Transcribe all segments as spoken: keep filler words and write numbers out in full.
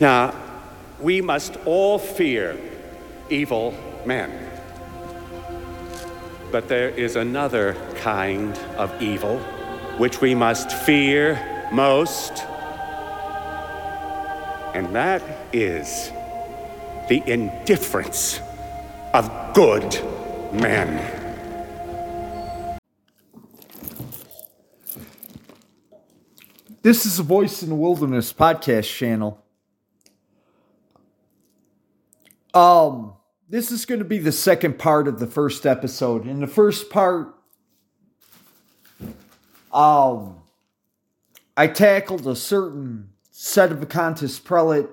Now, we must all fear evil men. But there is another kind of evil which we must fear most, and that is the indifference of good men. This is a Voice in the Wilderness podcast channel. Um, this is going to be the second part of the first episode. In the first part, um, I tackled a certain Sedevacanist prelate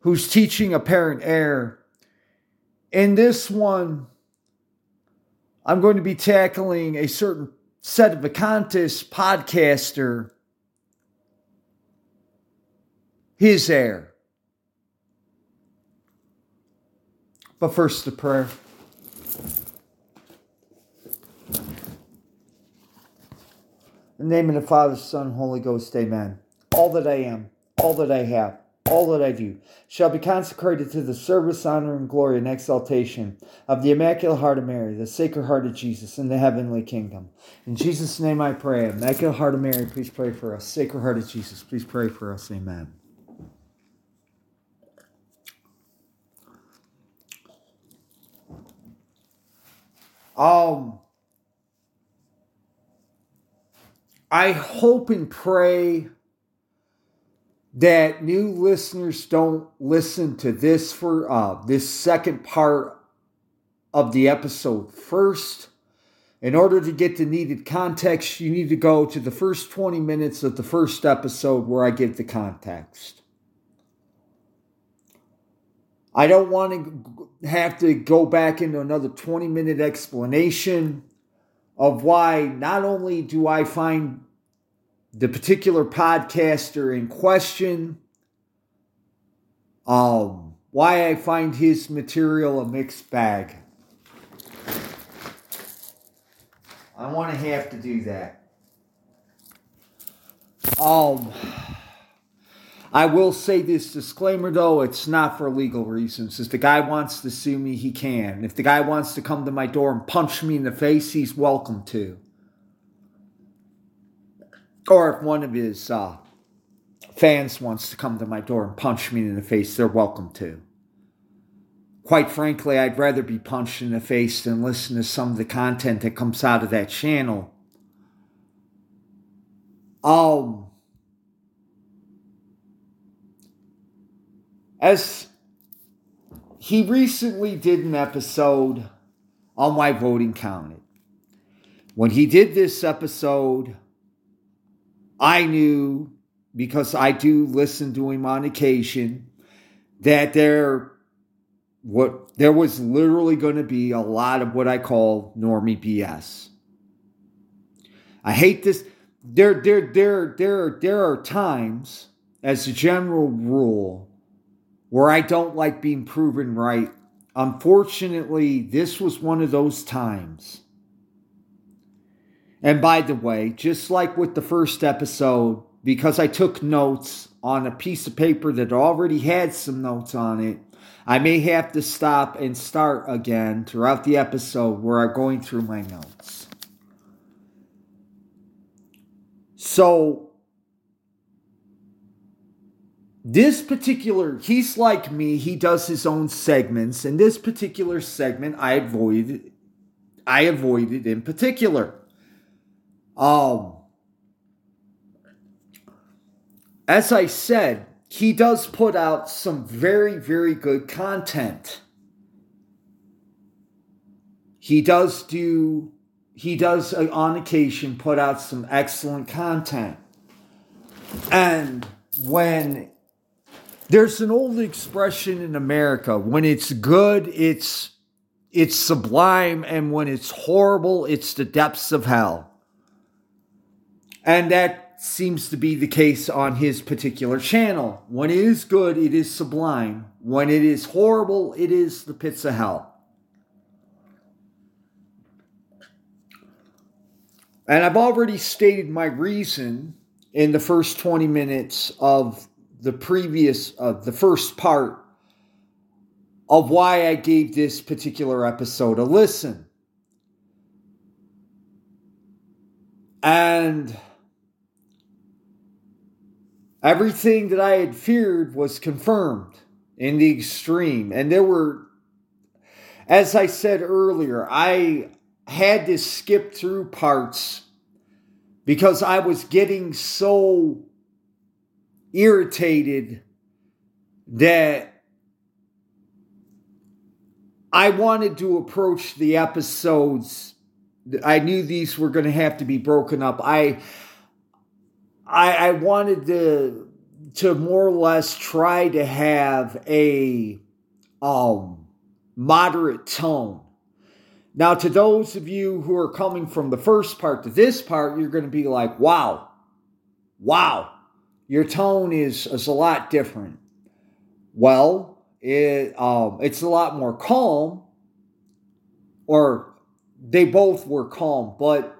who's teaching apparent error. In this one, I'm going to be tackling a certain Sedevacanist podcaster. His heir. But first, the prayer. In the name of the Father, Son, Holy Ghost, amen. All that I am, all that I have, all that I do, shall be consecrated to the service, honor, and glory and exaltation of the Immaculate Heart of Mary, the Sacred Heart of Jesus, and the Heavenly Kingdom. In Jesus' name I pray. Immaculate Heart of Mary, please pray for us. Sacred Heart of Jesus, please pray for us. Amen. Um, I hope and pray that new listeners don't listen to this for uh, this second part of the episode first. In order to get the needed context, you need to go to the first twenty minutes of the first episode where I give the context. I don't want to have to go back into another twenty-minute explanation of why not only do I find the particular podcaster in question, um, why I find his material a mixed bag. I want to have to do that. Um... I will say this disclaimer, though, it's not for legal reasons. If the guy wants to sue me, he can. If the guy wants to come to my door and punch me in the face, he's welcome to. Or if one of his uh, fans wants to come to my door and punch me in the face, they're welcome to. Quite frankly, I'd rather be punched in the face than listen to some of the content that comes out of that channel. Um... As he recently did an episode on why voting counted. When he did this episode, I knew, because I do listen to him on occasion, that there, what, there was literally going to be a lot of what I call normie B S. I hate this. There, there, there, there, there are times, as a general rule, where I don't like being proven right. Unfortunately, this was one of those times. And by the way, just like with the first episode, because I took notes on a piece of paper that already had some notes on it, I may have to stop and start again throughout the episode where I'm going through my notes. So, this particular, he's like me, he does his own segments. And this particular segment I avoided, I avoided in particular. Um, as I said, he does put out some very, very good content. He does do, he does on occasion put out some excellent content. And when... There's an old expression in America, when it's good, it's it's sublime, and when it's horrible, it's the depths of hell. And that seems to be the case on his particular channel. When it is good, it is sublime. When it is horrible, it is the pits of hell. And I've already stated my reason in the first twenty minutes of the previous, uh, the first part of why I gave this particular episode a listen. And everything that I had feared was confirmed in the extreme. And there were, as I said earlier, I had to skip through parts because I was getting so irritated that I wanted to approach the episodes. I knew these were going to have to be broken up. I, I, I wanted to, to more or less try to have a um, moderate tone. Now, to those of you who are coming from the first part to this part, you're going to be like, wow, wow, your tone is, is a lot different. Well, it um, it's a lot more calm, or they both were calm, but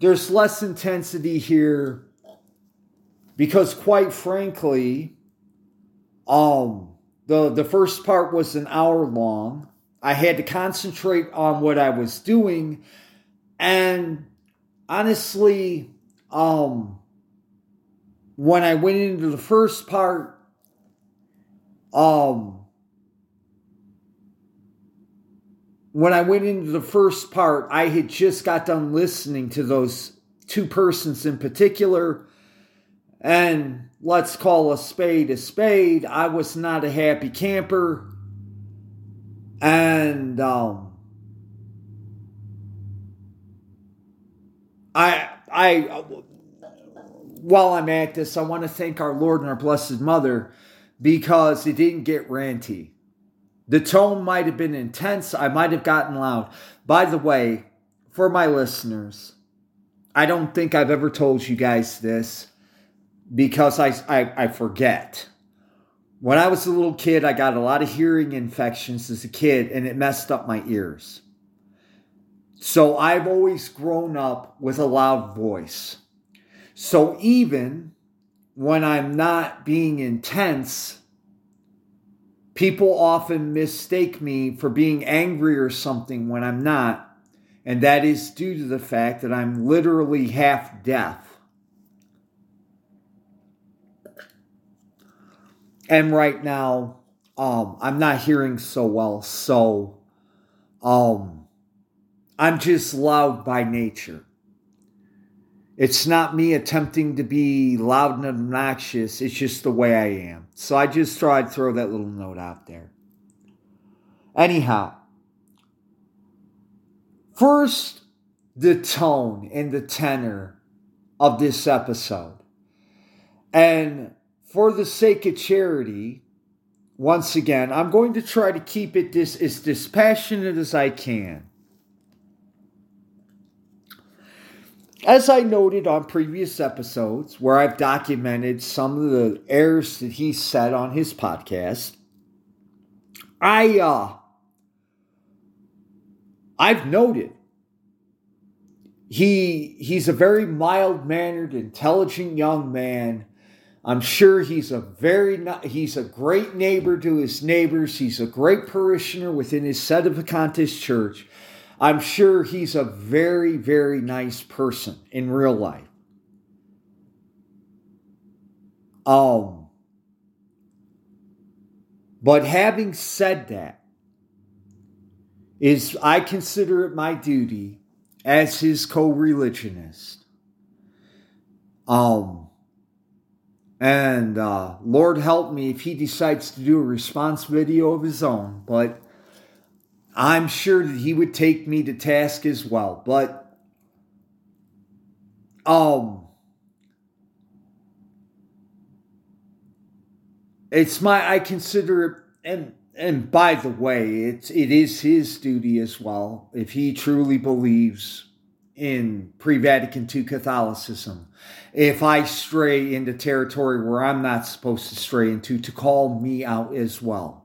there's less intensity here because, quite frankly, um, the, the first part was an hour long. I had to concentrate on what I was doing, and honestly, um, when I went into the first part, um, When I went into the first part, I had just got done listening to those two persons in particular. And let's call a spade a spade. I was not a happy camper. And um, I, I, while I'm at this, I want to thank our Lord and our Blessed Mother because it didn't get ranty. The tone might have been intense. I might have gotten loud. By the way, for my listeners, I don't think I've ever told you guys this because I, I, I forget. When I was a little kid, I got a lot of hearing infections as a kid, and it messed up my ears. So I've always grown up with a loud voice. So even when I'm not being intense, people often mistake me for being angry or something when I'm not, and that is due to the fact that I'm literally half deaf. And right now, um, I'm not hearing so well, so um, I'm just loud by nature. It's not me attempting to be loud and obnoxious. It's just the way I am. So I just thought I'd throw that little note out there. Anyhow, first, the tone and the tenor of this episode. And for the sake of charity, once again, I'm going to try to keep it this as dispassionate as I can. As I noted on previous episodes, where I've documented some of the errors that he said on his podcast, I, uh, I've noted he he's a very mild-mannered, intelligent young man. I'm sure he's a very he's a great neighbor to his neighbors. He's a great parishioner within his Sedevacanists church. I'm sure he's a very, very nice person in real life. Um, but having said that, is I consider it my duty as his co-religionist. Um, and uh, Lord help me if he decides to do a response video of his own, but I'm sure that he would take me to task as well, but um, it's my, I consider it, and and by the way, it's it is his duty as well, if he truly believes in pre-Vatican Two Catholicism, if I stray into territory where I'm not supposed to stray into, to call me out as well.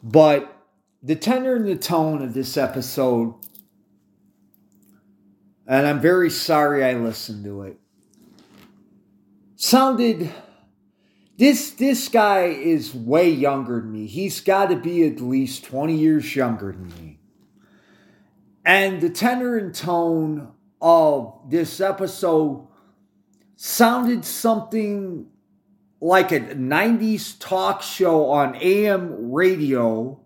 But the tenor and the tone of this episode, and I'm very sorry I listened to it, sounded, this, this guy is way younger than me. He's got to be at least twenty years younger than me. And the tenor and tone of this episode sounded something like a nineties talk show on A M radio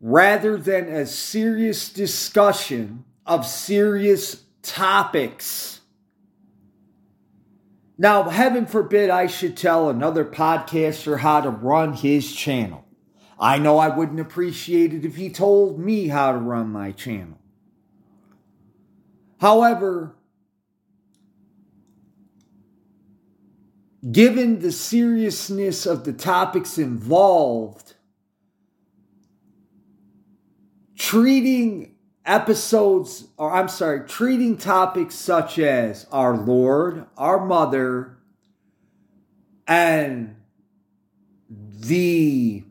rather than a serious discussion of serious topics. Now, heaven forbid I should tell another podcaster how to run his channel. I know I wouldn't appreciate it if he told me how to run my channel. However, given the seriousness of the topics involved, treating episodes, or I'm sorry, treating topics such as our Lord, our Mother, and the,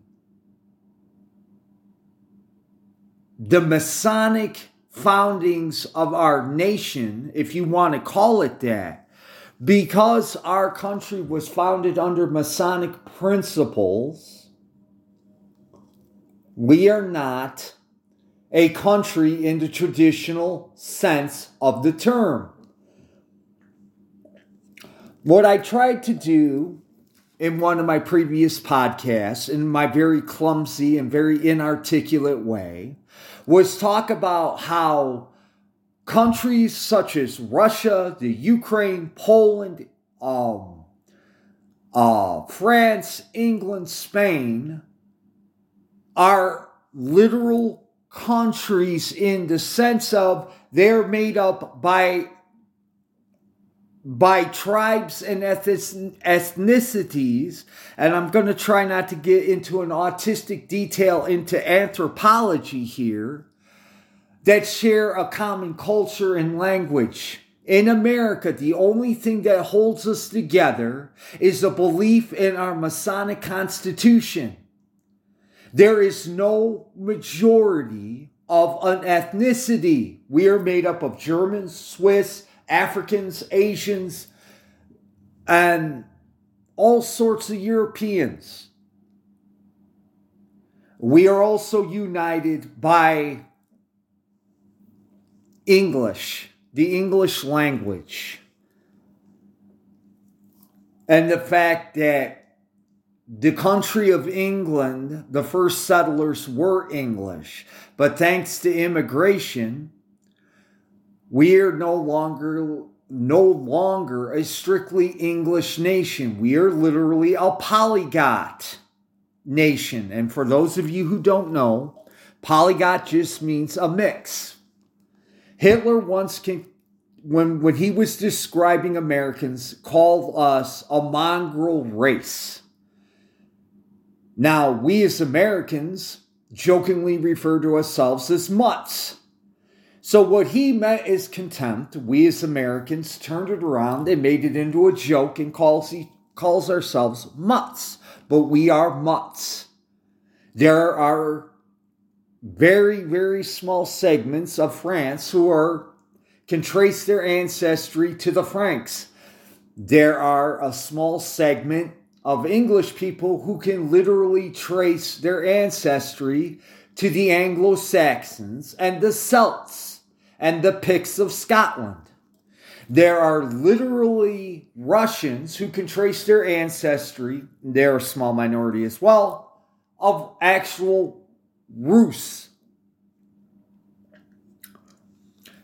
the Masonic foundings of our nation, if you want to call it that, because our country was founded under Masonic principles, we are not a country in the traditional sense of the term. What I tried to do in one of my previous podcasts, in my very clumsy and very inarticulate way, was talk about how countries such as Russia, the Ukraine, Poland, um, uh, France, England, Spain are literal countries in the sense of they're made up by, by tribes and ethnicities. And I'm going to try not to get into an autistic detail into anthropology here, that share a common culture and language. In America, the only thing that holds us together is a belief in our Masonic Constitution. There is no majority of an ethnicity. We are made up of Germans, Swiss, Africans, Asians, and all sorts of Europeans. We are also united by English, the English language, and the fact that the country of England, the first settlers were English, but thanks to immigration, we are no longer, no longer a strictly English nation. We are literally a polyglot nation. And for those of you who don't know, polyglot just means a mix. Hitler once, can, when, when he was describing Americans, called us a mongrel race. Now, we as Americans jokingly refer to ourselves as mutts. So what he meant is contempt. We as Americans turned it around and made it into a joke and calls, he calls ourselves mutts. But we are mutts. There are very, very small segments of France who are can trace their ancestry to the Franks. There are a small segment of English people who can literally trace their ancestry to the Anglo-Saxons and the Celts and the Picts of Scotland. There are literally Russians who can trace their ancestry, they're a small minority as well, of actual Rus.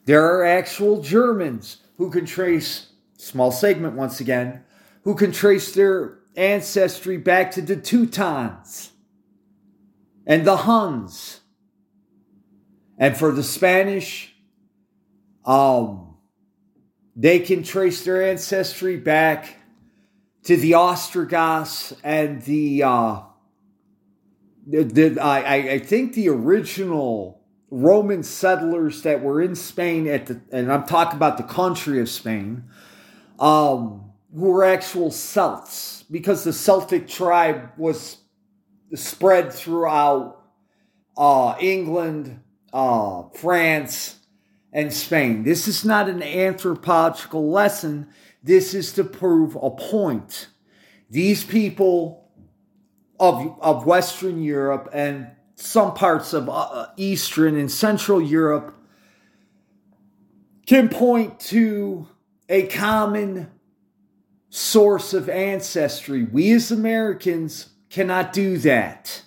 There are actual Germans who can trace, small segment once again, who can trace their ancestry back to the Teutons and the Huns. And for the Spanish, um, they can trace their ancestry back to the Ostrogoths and the uh, The, the, I, I think the original Roman settlers that were in Spain at the, and I'm talking about the country of Spain, um, were actual Celts, because the Celtic tribe was spread throughout uh, England, uh, France, and Spain. This is not an anthropological lesson. This is to prove a point. These people of, of Western Europe and some parts of uh, Eastern and Central Europe can point to a common source of ancestry. We as Americans cannot do that.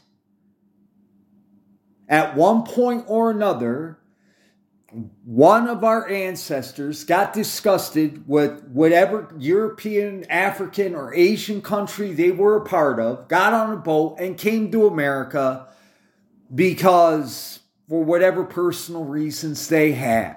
At one point or another, one of our ancestors got disgusted with whatever European, African, or Asian country they were a part of, got on a boat, and came to America because, for whatever personal reasons they had.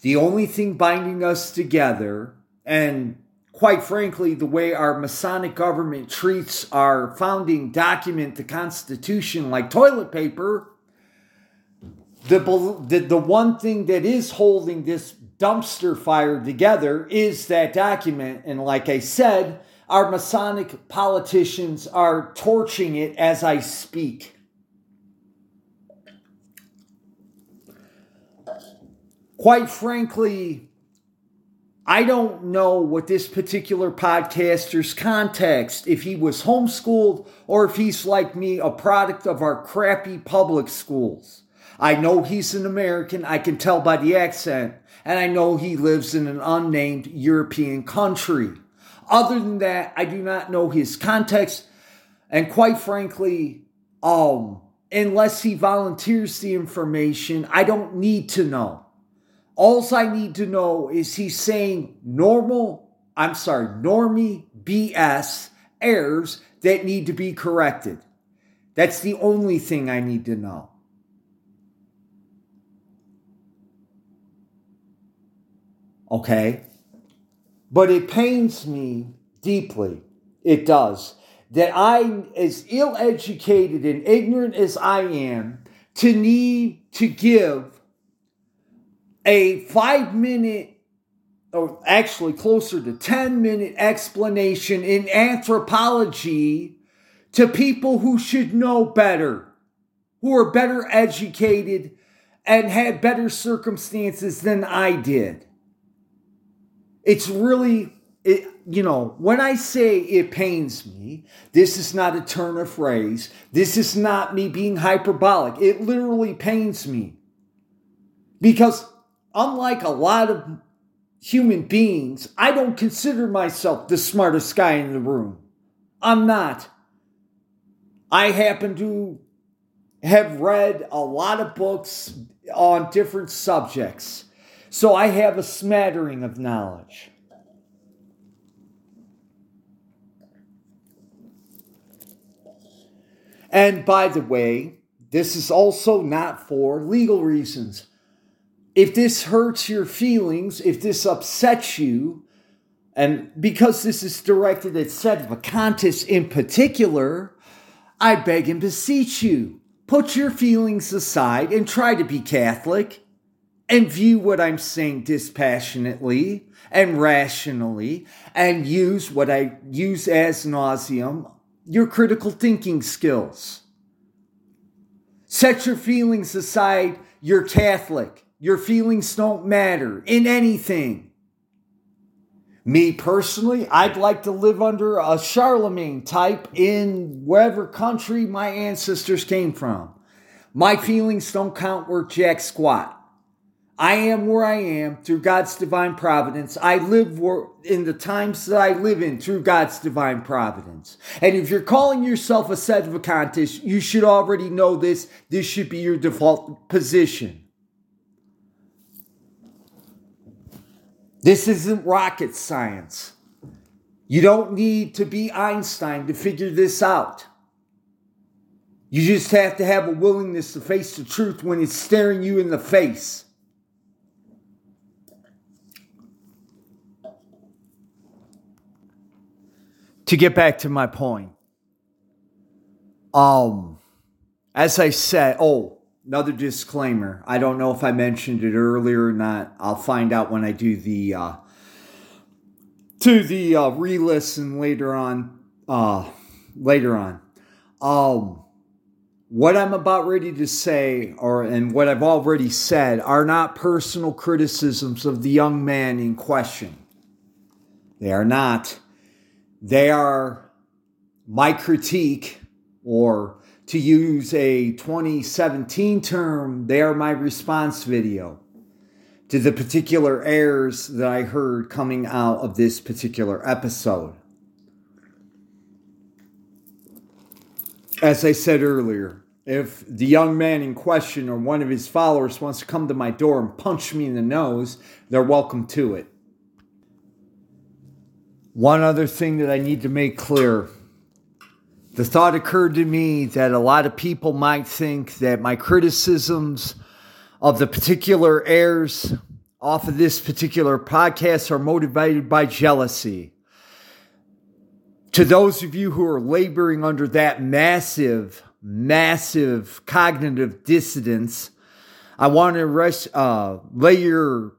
The only thing binding us together, and quite frankly, the way our Masonic government treats our founding document, the Constitution, like toilet paper, the, the, the one thing that is holding this dumpster fire together is that document. And like I said, our Masonic politicians are torching it as I speak. Quite frankly, I don't know what this particular podcaster's context, if he was homeschooled or if he's like me, a product of our crappy public schools. I know he's an American. I can tell by the accent. And I know he lives in an unnamed European country. Other than that, I do not know his context. And quite frankly, um, unless he volunteers the information, I don't need to know. All I need to know is he's saying normal, I'm sorry, normie B S errors that need to be corrected. That's the only thing I need to know. Okay? But it pains me deeply, it does, that I'm as ill-educated and ignorant as I am to need to give a five-minute, or actually closer to ten-minute explanation in anthropology to people who should know better, who are better educated and had better circumstances than I did. It's really, it, you know, when I say it pains me, this is not a turn of phrase. This is not me being hyperbolic. It literally pains me. Because unlike a lot of human beings, I don't consider myself the smartest guy in the room. I'm not. I happen to have read a lot of books on different subjects, so I have a smattering of knowledge. And by the way, this is also not for legal reasons. If this hurts your feelings, if this upsets you, and because this is directed at Sedevacanists in particular, I beg and beseech you, put your feelings aside and try to be Catholic and view what I'm saying dispassionately and rationally and use what I use as nauseam, your critical thinking skills. Set your feelings aside, you're Catholic. Your feelings don't matter in anything. Me personally, I'd like to live under a Charlemagne type in whatever country my ancestors came from. My feelings don't count worth jack squat. I am where I am through God's divine providence. I live in the times that I live in through God's divine providence. And if you're calling yourself a Sedevacanist, you should already know this. This should be your default position. This isn't rocket science. You don't need to be Einstein to figure this out. You just have to have a willingness to face the truth when it's staring you in the face. To get back to my point, um, as I said, oh, another disclaimer. I don't know if I mentioned it earlier or not. I'll find out when I do the uh, to the uh, re-listen later on. Uh, later on, um, what I'm about ready to say, or and what I've already said, are not personal criticisms of the young man in question. They are not. They are my critique, or to use a twenty seventeen term, they are my response video to the particular errors that I heard coming out of this particular episode. As I said earlier, if the young man in question or one of his followers wants to come to my door and punch me in the nose, they're welcome to it. One other thing that I need to make clear. The thought occurred to me that a lot of people might think that my criticisms of the particular airs off of this particular podcast are motivated by jealousy. To those of you who are laboring under that massive, massive cognitive dissonance, I want to rest, uh, lay your,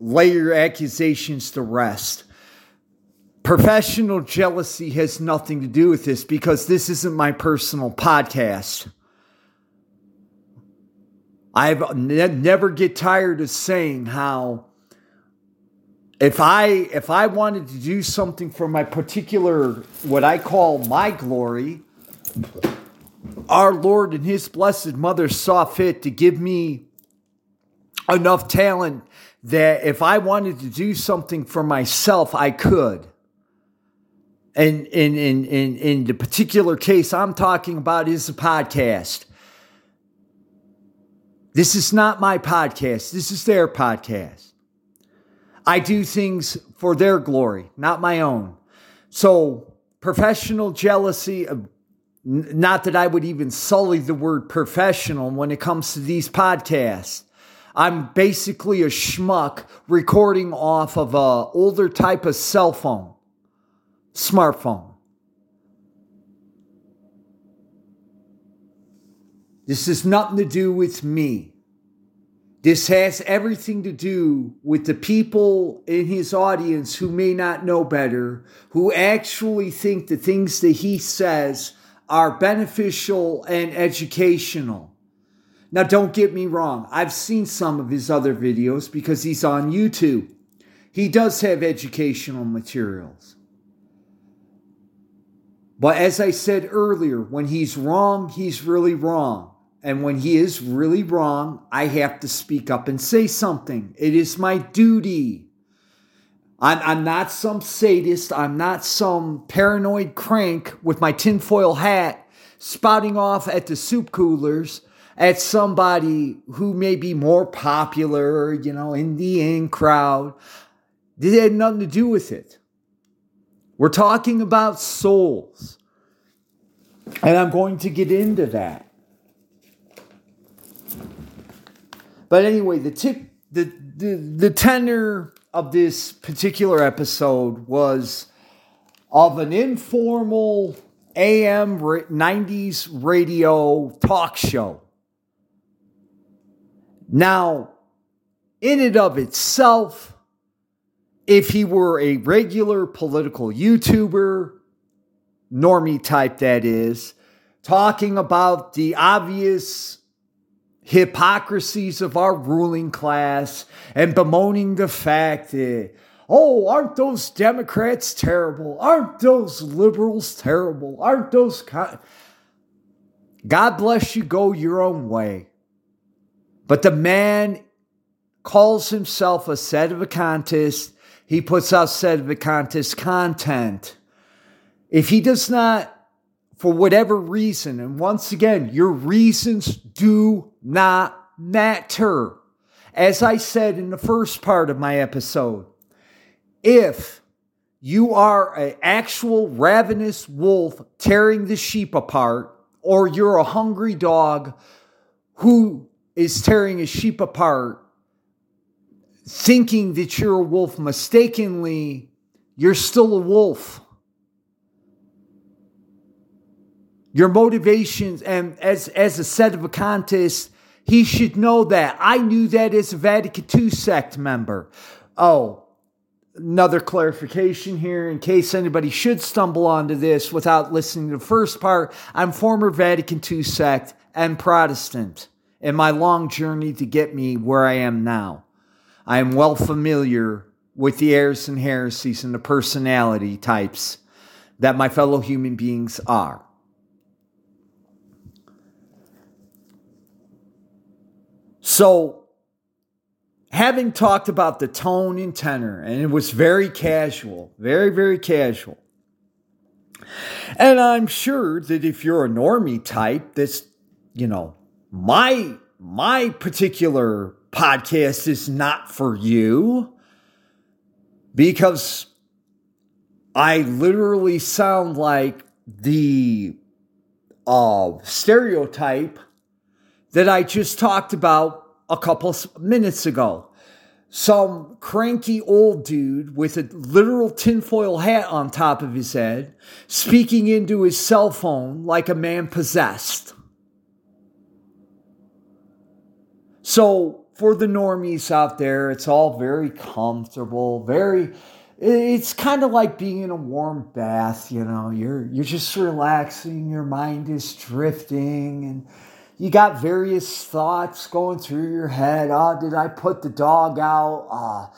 lay your accusations to rest. Professional jealousy has nothing to do with this because this isn't my personal podcast. I ne- never get tired of saying how If I if I wanted to do something for my particular, what I call my glory, our Lord and His Blessed Mother saw fit to give me enough talent that if I wanted to do something for myself, I could. And in in in in the particular case I'm talking about is a podcast. This is not my podcast. This is their podcast. I do things for their glory, not my own. So professional jealousy, not that I would even sully the word professional when it comes to these podcasts. I'm basically a schmuck recording off of an older type of cell phone, smartphone. This has nothing to do with me. This has everything to do with the people in his audience who may not know better, who actually think the things that he says are beneficial and educational. Now, don't get me wrong. I've seen some of his other videos because he's on YouTube. He does have educational materials. But as I said earlier, when he's wrong, he's really wrong. And when he is really wrong, I have to speak up and say something. It is my duty. I'm, I'm not some sadist. I'm not some paranoid crank with my tinfoil hat spouting off at the soup coolers at somebody who may be more popular, you know, in the in crowd. It had nothing to do with it. We're talking about souls. And I'm going to get into that. But anyway, the tip, the, the the tenor of this particular episode was of an informal A M nineties radio talk show. Now, in and of itself, if he were a regular political YouTuber, normie type that is, talking about the obvious hypocrisies of our ruling class and bemoaning the fact that, oh, aren't those Democrats terrible? Aren't those liberals terrible? Aren't those... Con-? God bless you, go your own way. But the man calls himself a Sedevacanist. He puts out Sedevacanist content. If he does not, for whatever reason, and once again, your reasons do not matter. As I said in the first part of my episode, if you are an actual ravenous wolf tearing the sheep apart, or you're a hungry dog who is tearing a sheep apart, thinking that you're a wolf mistakenly, you're still a wolf. Your motivations, and as, as a Sedevacantist, he should know that. I knew that as a Vatican Two sect member. Oh, another clarification here in case anybody should stumble onto this without listening to the first part. I'm former Vatican Two sect and Protestant in my long journey to get me where I am now. I am well familiar with the errors and heresies and the personality types that my fellow human beings are. So, having talked about the tone and tenor, and it was very casual, very, very casual. And I'm sure that if you're a normie type, that's, you know, my, my particular podcast is not for you, because I literally sound like the uh, stereotype that I just talked about a couple minutes ago. Some cranky old dude with a literal tinfoil hat on top of his head, speaking into his cell phone like a man possessed. So for the normies out there, it's all very comfortable, very... It's kind of like being in a warm bath, you know. You're you're just relaxing, your mind is drifting, and you got various thoughts going through your head. Oh, did I put the dog out? Uh,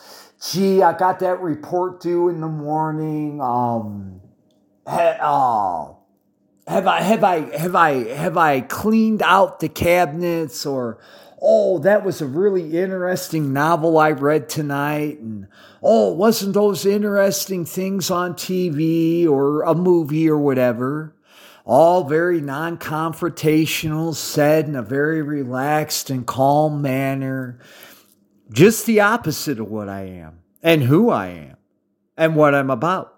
gee, I got that report due in the morning. Um, ha- oh, have I have I have I have I cleaned out the cabinets? Or, oh, that was a really interesting novel I read tonight. And, oh, wasn't those interesting things on T V or a movie or whatever? All very non-confrontational, said in a very relaxed and calm manner. Just the opposite of what I am and who I am and what I'm about.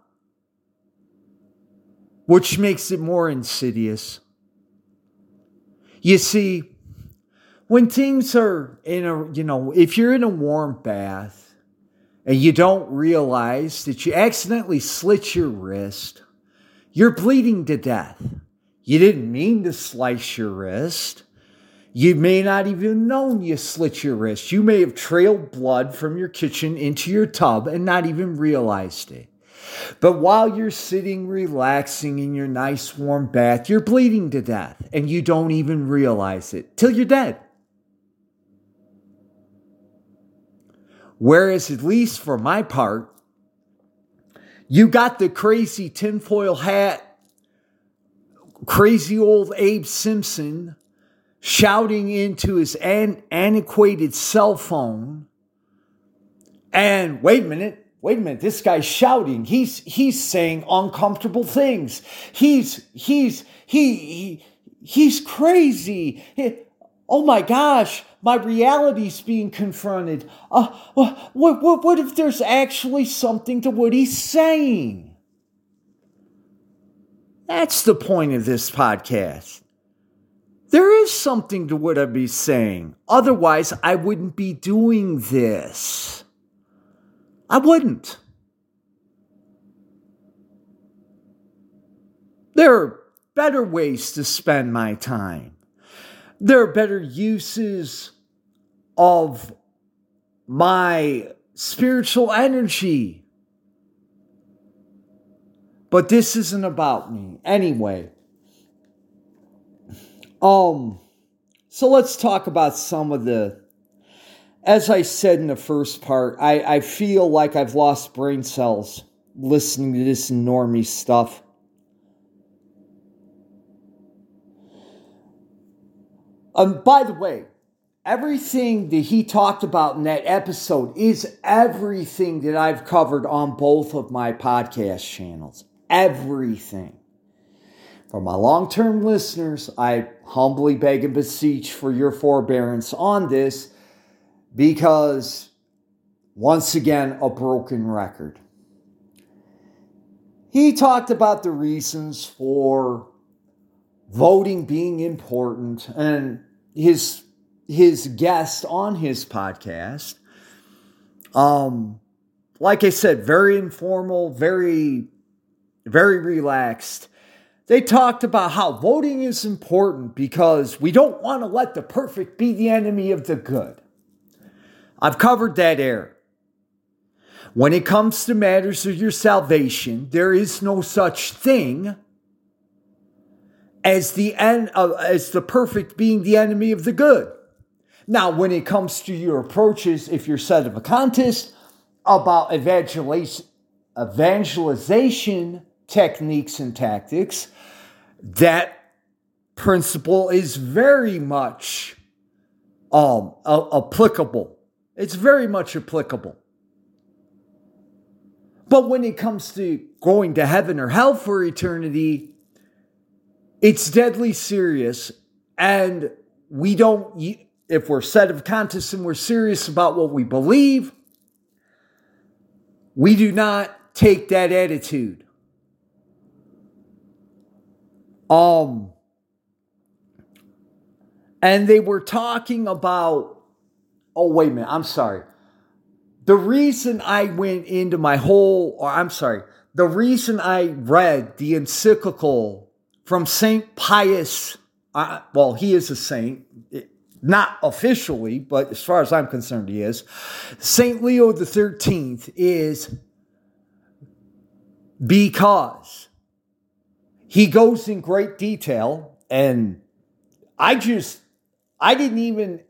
Which makes it more insidious. You see, when things are in a, you know, if you're in a warm bath and you don't realize that you accidentally slit your wrist, you're bleeding to death. You didn't mean to slice your wrist. You may not even known you slit your wrist. You may have trailed blood from your kitchen into your tub and not even realized it. But while you're sitting relaxing in your nice warm bath, you're bleeding to death and you don't even realize it till you're dead. Whereas, at least for my part, you got the crazy tinfoil hat, crazy old Abe Simpson shouting into his an- antiquated cell phone. And wait a minute, wait a minute, this guy's shouting. He's he's saying uncomfortable things. He's he's he, he he's crazy. He, oh my gosh, my reality's being confronted. Uh, what, what, what if there's actually something to what he's saying? That's the point of this podcast. There is something to what I'd be saying. Otherwise, I wouldn't be doing this. I wouldn't. There are better ways to spend my time. There are better uses of my spiritual energy. But this isn't about me. Anyway. Um, so let's talk about some of the... As I said in the first part, I, I feel like I've lost brain cells listening to this normie stuff. Um, by the way, everything that he talked about in that episode is everything that I've covered on both of my podcast channels. Everything. For my long-term listeners, I humbly beg and beseech for your forbearance on this, because, once again, a broken record. He talked about the reasons for voting being important, and his his guest on his podcast, um, like I said, very informal, very, very relaxed. They talked about how voting is important because we don't want to let the perfect be the enemy of the good. I've covered that error. When it comes to matters of your salvation, there is no such thing As the en- uh, as the perfect being the enemy of the good. Now, when it comes to your approaches, if you're Sedevacanist, about evangeliz- evangelization techniques and tactics, that principle is very much um, a- applicable. It's very much applicable. But when it comes to going to heaven or hell for eternity, it's deadly serious, and we don't, if we're Sedevacantists and we're serious about what we believe, we do not take that attitude. Um, and they were talking about, oh, wait a minute, I'm sorry. The reason I went into my whole, or I'm sorry, the reason I read the encyclical from Saint Pius, uh, well, he is a saint, not officially, but as far as I'm concerned, he is. Saint Leo the thirteenth is because he goes in great detail, and I just, I didn't even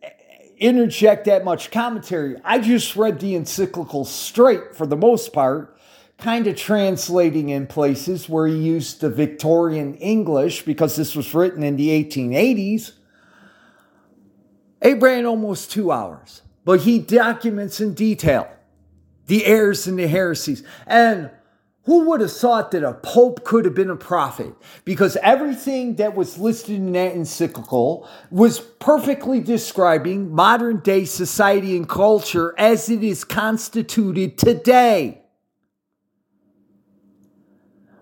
interject that much commentary. I just read the encyclical straight for the most part, kind of translating in places where he used the Victorian English because this was written in the eighteen eighties. It ran almost two hours, but he documents in detail the errors and the heresies. And who would have thought that a pope could have been a prophet? Because everything that was listed in that encyclical was perfectly describing modern day society and culture as it is constituted today.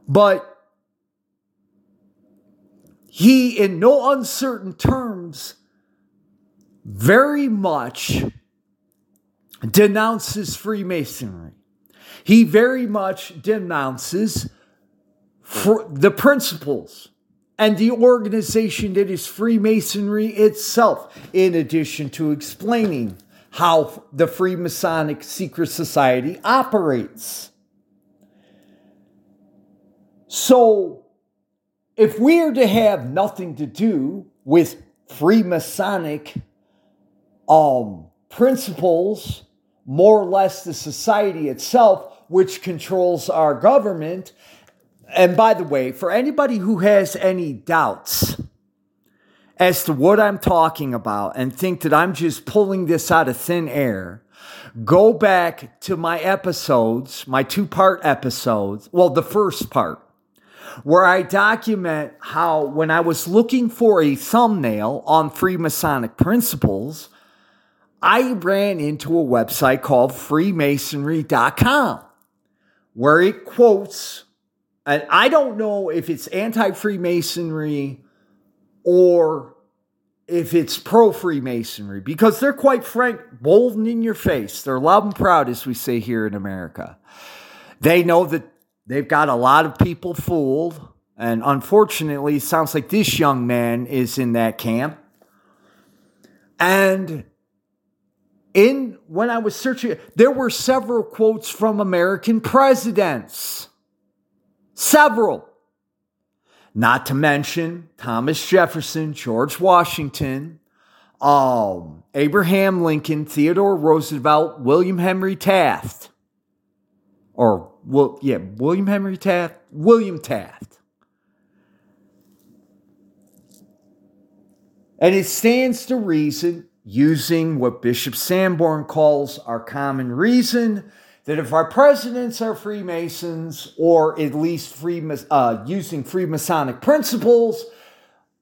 But he, in no uncertain terms, very much denounces Freemasonry. He very much denounces fr- the principles and the organization that is Freemasonry itself, in addition to explaining how the Freemasonic secret society operates. So, if we are to have nothing to do with Freemasonic um, principles, more or less the society itself, which controls our government. And by the way, for anybody who has any doubts as to what I'm talking about and think that I'm just pulling this out of thin air, go back to my episodes, my two-part episodes, well, the first part, where I document how when I was looking for a thumbnail on Freemasonic principles, I ran into a website called Freemasonry dot com, where it quotes, and I don't know if it's anti-Freemasonry or if it's pro-Freemasonry, because they're quite frank, bold and in your face. They're loud and proud, as we say here in America. They know that they've got a lot of people fooled, and unfortunately, it sounds like this young man is in that camp. And In when I was searching, there were several quotes from American presidents. Several. Not to mention Thomas Jefferson, George Washington, um, Abraham Lincoln, Theodore Roosevelt, William Henry Taft. Or, well, yeah, William Henry Taft, William Taft. And it stands to reason, using what Bishop Sanborn calls our common reason, that if our presidents are Freemasons, or at least free, uh, using Freemasonic principles,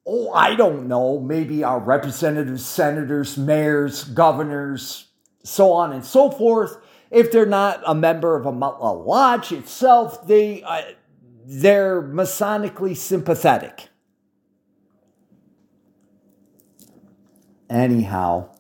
oh, I don't know, maybe our representatives, senators, mayors, governors, so on and so forth, if they're not a member of a, a lodge itself, they, uh, they're Masonically sympathetic. Anyhow,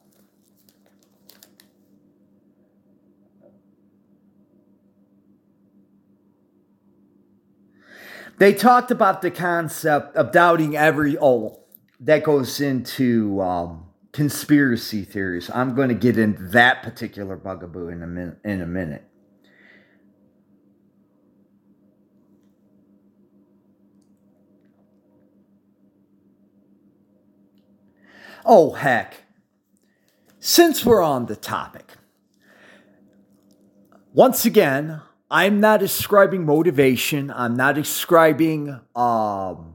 they talked about the concept of doubting every, oh, that goes into um, conspiracy theories. I'm going to get into that particular bugaboo in a min- in a minute. Oh, heck, since we're on the topic, Once again, I'm not ascribing motivation. I'm not ascribing. Um,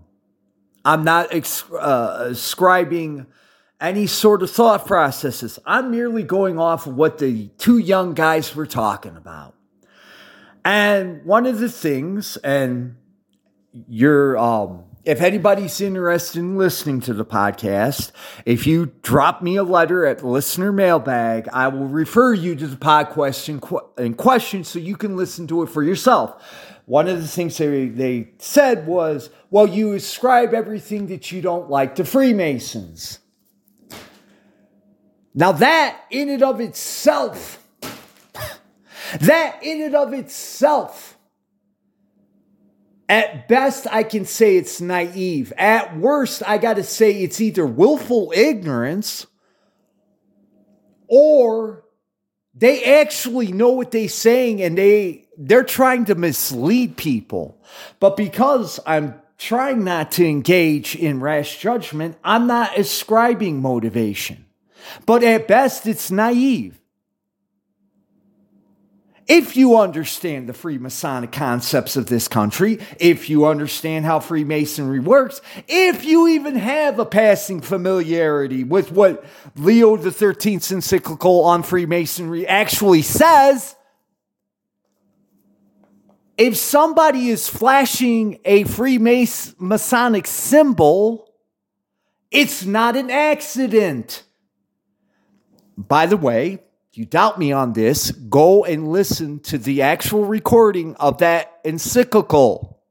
I'm not ex- uh, ascribing any sort of thought processes. I'm merely going off of what the two young guys were talking about. And one of the things, and you're, um, if anybody's interested in listening to the podcast, if you drop me a letter at Listener Mailbag, I will refer you to the pod question in question so you can listen to it for yourself. One of the things they, they said was, well, you ascribe everything that you don't like to Freemasons. Now that in and of itself, that in and of itself, at best, I can say it's naive. At worst, I got to say it's either willful ignorance or they actually know what they're saying and they, they're trying to mislead people. But because I'm trying not to engage in rash judgment, I'm not ascribing motivation. But at best, it's naive. If you understand the Freemasonic concepts of this country, if you understand how Freemasonry works, if you even have a passing familiarity with what Leo the thirteenth's encyclical on Freemasonry actually says, if somebody is flashing a Freemasonic symbol, it's not an accident. By the way, if you doubt me on this, go and listen to the actual recording of that encyclical.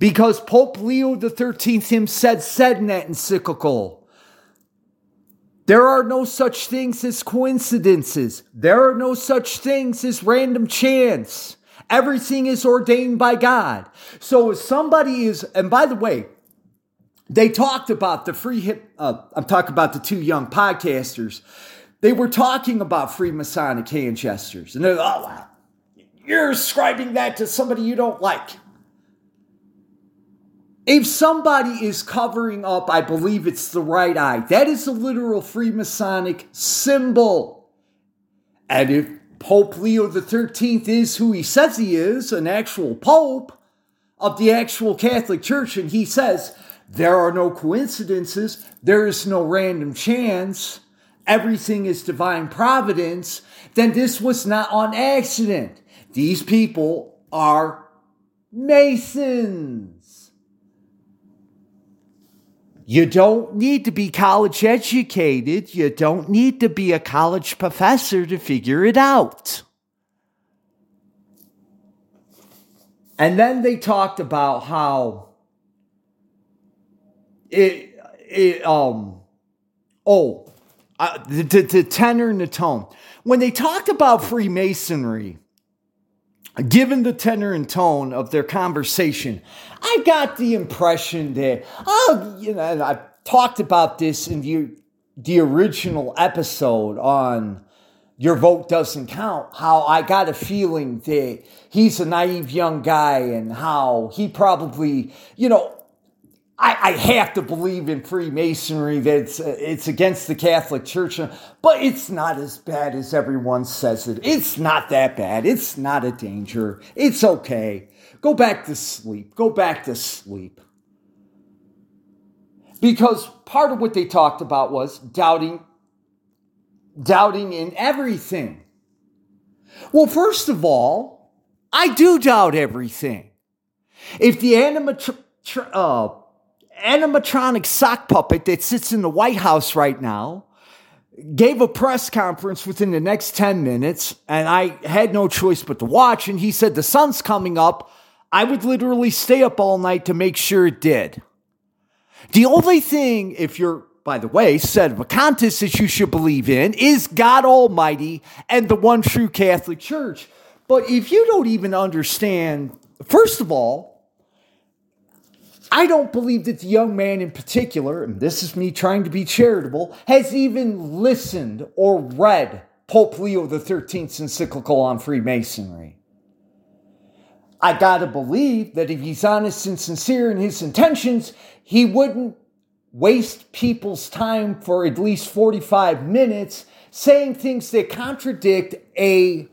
Because Pope Leo the thirteenth him said, said in that encyclical, there are no such things as coincidences. There are no such things as random chance. Everything is ordained by God. So if somebody is, and by the way, they talked about the free hip, uh, I'm talking about the two young podcasters. They were talking about Freemasonic hand gestures. And they're like, oh, wow, you're ascribing that to somebody you don't like. If somebody is covering up, I believe it's the right eye, that is a literal Freemasonic symbol. And if Pope Leo the thirteenth is who he says he is, an actual pope of the actual Catholic Church, and he says, there are no coincidences, there is no random chance, everything is divine providence, then this was not on accident. These people are Masons. You don't need to be college educated. You don't need to be a college professor to figure it out. And then they talked about how it, it um, oh, Uh, the, the, the tenor and the tone. When they talked about Freemasonry, given the tenor and tone of their conversation, I got the impression that, oh, you know, and I talked about this in the, the original episode on Your Vote Doesn't Count, how I got a feeling that he's a naive young guy and how he probably, you know, I have to believe in Freemasonry, that it's, it's against the Catholic Church, but it's not as bad as everyone says it. It's not that bad. It's not a danger. It's okay. Go back to sleep. Go back to sleep. Because part of what they talked about was doubting, doubting in everything. Well, first of all, I do doubt everything. If the animat- uh, animatronic sock puppet that sits in the White House right now gave a press conference within the next ten minutes, and I had no choice but to watch, and he said the sun's coming up. I would literally stay up all night to make sure it did. The only thing, if you're, by the way, Sedevacanists, that you should believe in is God Almighty and the one true Catholic Church. But if you don't even understand, first of all, I don't believe that the young man in particular, and this is me trying to be charitable, has even listened or read Pope Leo the thirteenth's encyclical on Freemasonry. I gotta believe that if he's honest and sincere in his intentions, he wouldn't waste people's time for at least forty-five minutes saying things that contradict a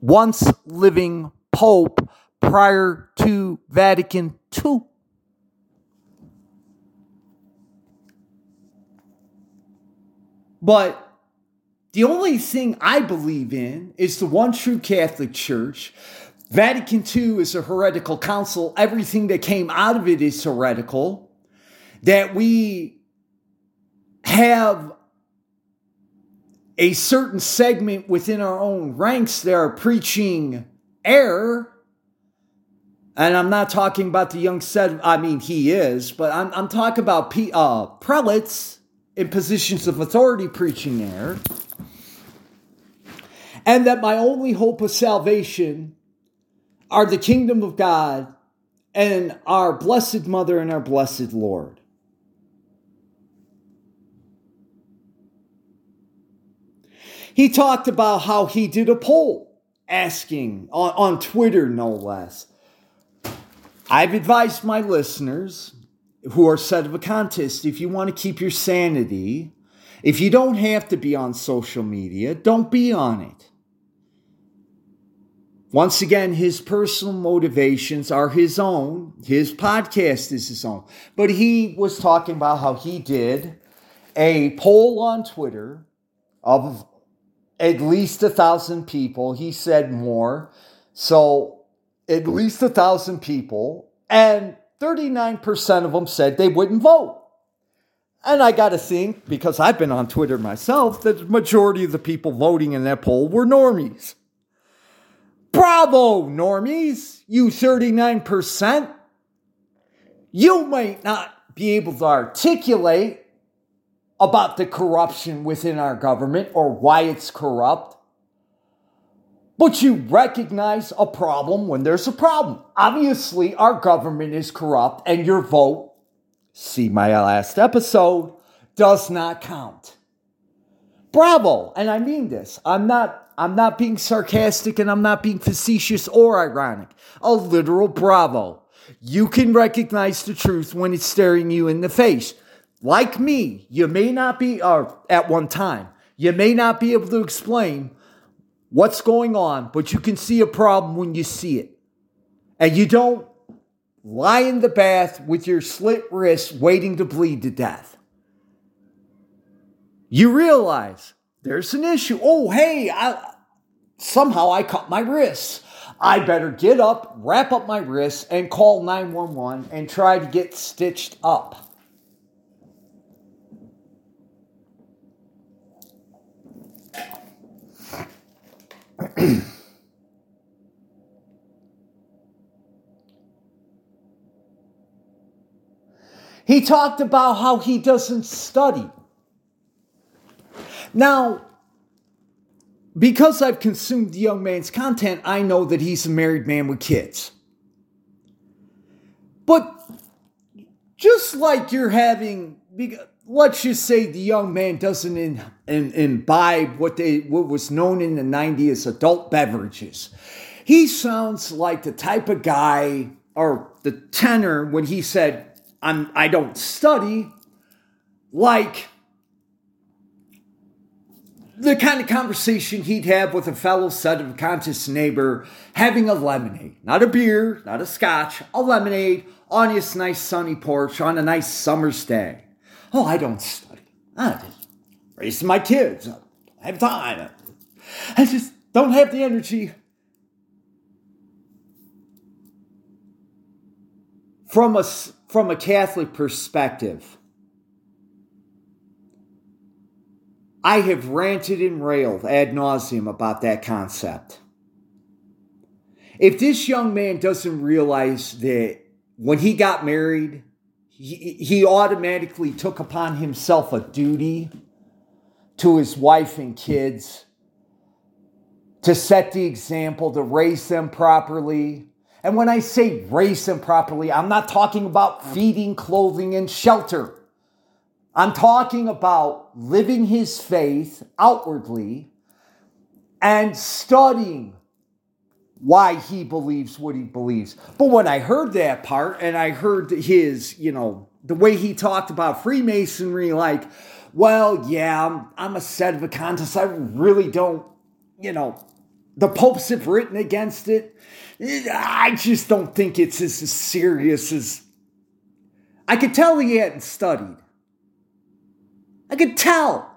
once living Pope prior to Vatican Two. But the only thing I believe in is the one true Catholic Church. Vatican Two is a heretical council. Everything that came out of it is heretical. That we have a certain segment within our own ranks that are preaching error. And I'm not talking about the young Sed. I mean, he is. But I'm, I'm talking about P, uh, prelates in positions of authority preaching error. And that my only hope of salvation are the kingdom of God and our blessed mother and our blessed Lord. He talked about how he did a poll asking on, on Twitter, no less. I've advised my listeners who are Sedevacanists, if you want to keep your sanity, if you don't have to be on social media, don't be on it. Once again, his personal motivations are his own. His podcast is his own. But he was talking about how he did a poll on Twitter of at least a thousand people. He said more. So at least a thousand people. And thirty-nine percent of them said they wouldn't vote. And I got to think, because I've been on Twitter myself, that the majority of the people voting in that poll were normies. Bravo, normies, you thirty-nine percent. You might not be able to articulate about the corruption within our government or why it's corrupt, but you recognize a problem when there's a problem. Obviously, our government is corrupt, and your vote, see my last episode, does not count. Bravo, and I mean this. I'm not... I'm not being sarcastic and I'm not being facetious or ironic. A literal bravo. You can recognize the truth when it's staring you in the face. Like me, you may not be, or at one time, you may not be able to explain what's going on, but you can see a problem when you see it. And you don't lie in the bath with your slit wrists waiting to bleed to death. You realize there's an issue. Oh, hey, I, somehow I cut my wrists. I better get up, wrap up my wrists, and call nine one one and try to get stitched up. He talked about how he doesn't study. Now, because I've consumed the young man's content, I know that he's a married man with kids. But just like you're having, let's just say the young man doesn't in, in, imbibe what they what was known in the nineties as adult beverages. He sounds like the type of guy, or the tenor when he said, I'm, I don't study, like the kind of conversation he'd have with a fellow Sedevacantist neighbor having a lemonade. Not a beer, not a scotch, a lemonade on his nice sunny porch on a nice summer's day. Oh, I don't study. I just raise my kids. I don't have time. I just don't have the energy. From a, from a Catholic perspective, I have ranted and railed ad nauseum about that concept. If this young man doesn't realize that when he got married, he, he automatically took upon himself a duty to his wife and kids to set the example, to raise them properly. And when I say raise them properly, I'm not talking about feeding, clothing, and shelter. I'm talking about living his faith outwardly and studying why he believes what he believes. But when I heard that part and I heard his, you know, the way he talked about Freemasonry, like, well, yeah, I'm, I'm a Sedevacanist. I really don't, you know, The popes have written against it. I just don't think it's as serious as... I could tell he hadn't studied. I could tell.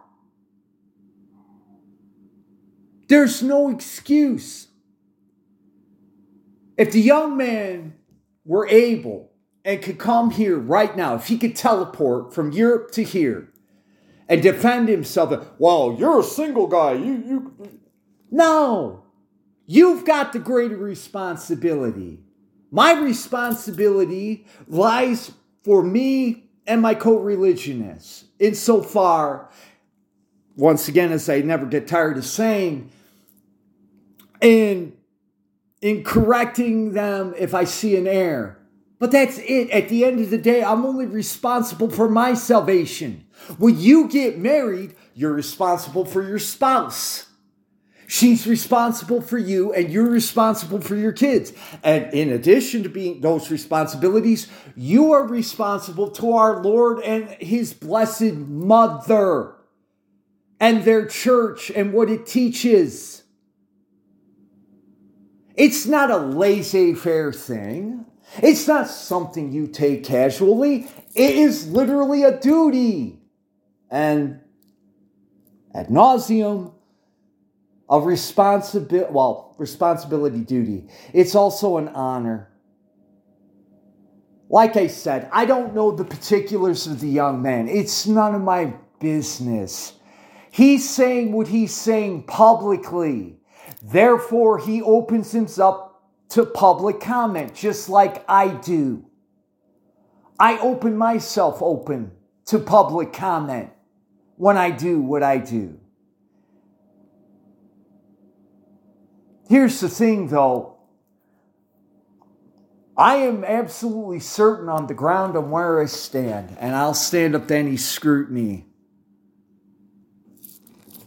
There's no excuse. If the young man were able and could come here right now, if he could teleport from Europe to here and defend himself, well, you're a single guy. You, you. No. You've got the greater responsibility. My responsibility lies for me and my co-religionists. Insofar, once again, as I never get tired of saying, in, in correcting them if I see an error. But that's it. At the end of the day, I'm only responsible for my salvation. When you get married, you're responsible for your spouse. She's responsible for you, and you're responsible for your kids. And in addition to being those responsibilities, you are responsible to our Lord and His Blessed Mother and their church and what it teaches. It's not a laissez-faire thing. It's not something you take casually. It is literally a duty. And ad nauseum, a responsibility, well, responsibility duty. It's also an honor. Like I said, I don't know the particulars of the young man. It's none of my business. He's saying what he's saying publicly. Therefore, he opens himself up to public comment, just like I do. I open myself open to public comment when I do what I do. Here's the thing, though. I am absolutely certain on the ground on where I stand, and I'll stand up to any scrutiny.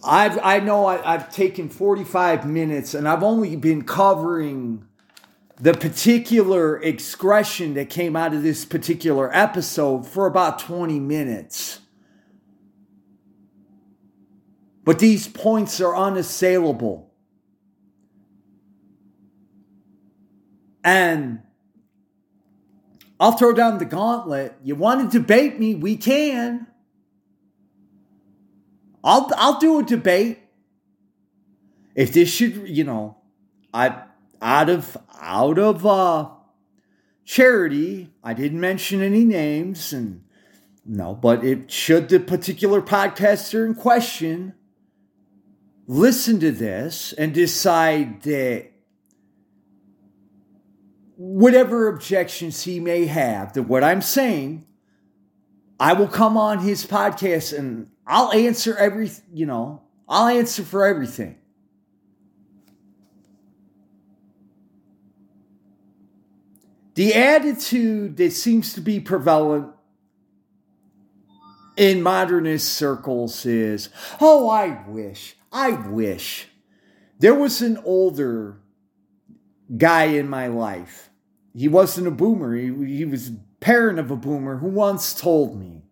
I've, I know I, I've taken forty-five minutes, and I've only been covering the particular expression that came out of this particular episode for about twenty minutes. But these points are unassailable. And I'll throw down the gauntlet. You want to debate me? We can. I'll I'll do a debate. If this should, you know, I out of out of uh, charity, I didn't mention any names, and no, but it should the particular podcaster in question listen to this and decide that whatever objections he may have to what I'm saying, I will come on his podcast and I'll answer every, you know, I'll answer for everything. The attitude that seems to be prevalent in modernist circles is, oh, I wish, I wish there was an older guy in my life. He wasn't a boomer. He, he was a parent of a boomer who once told me,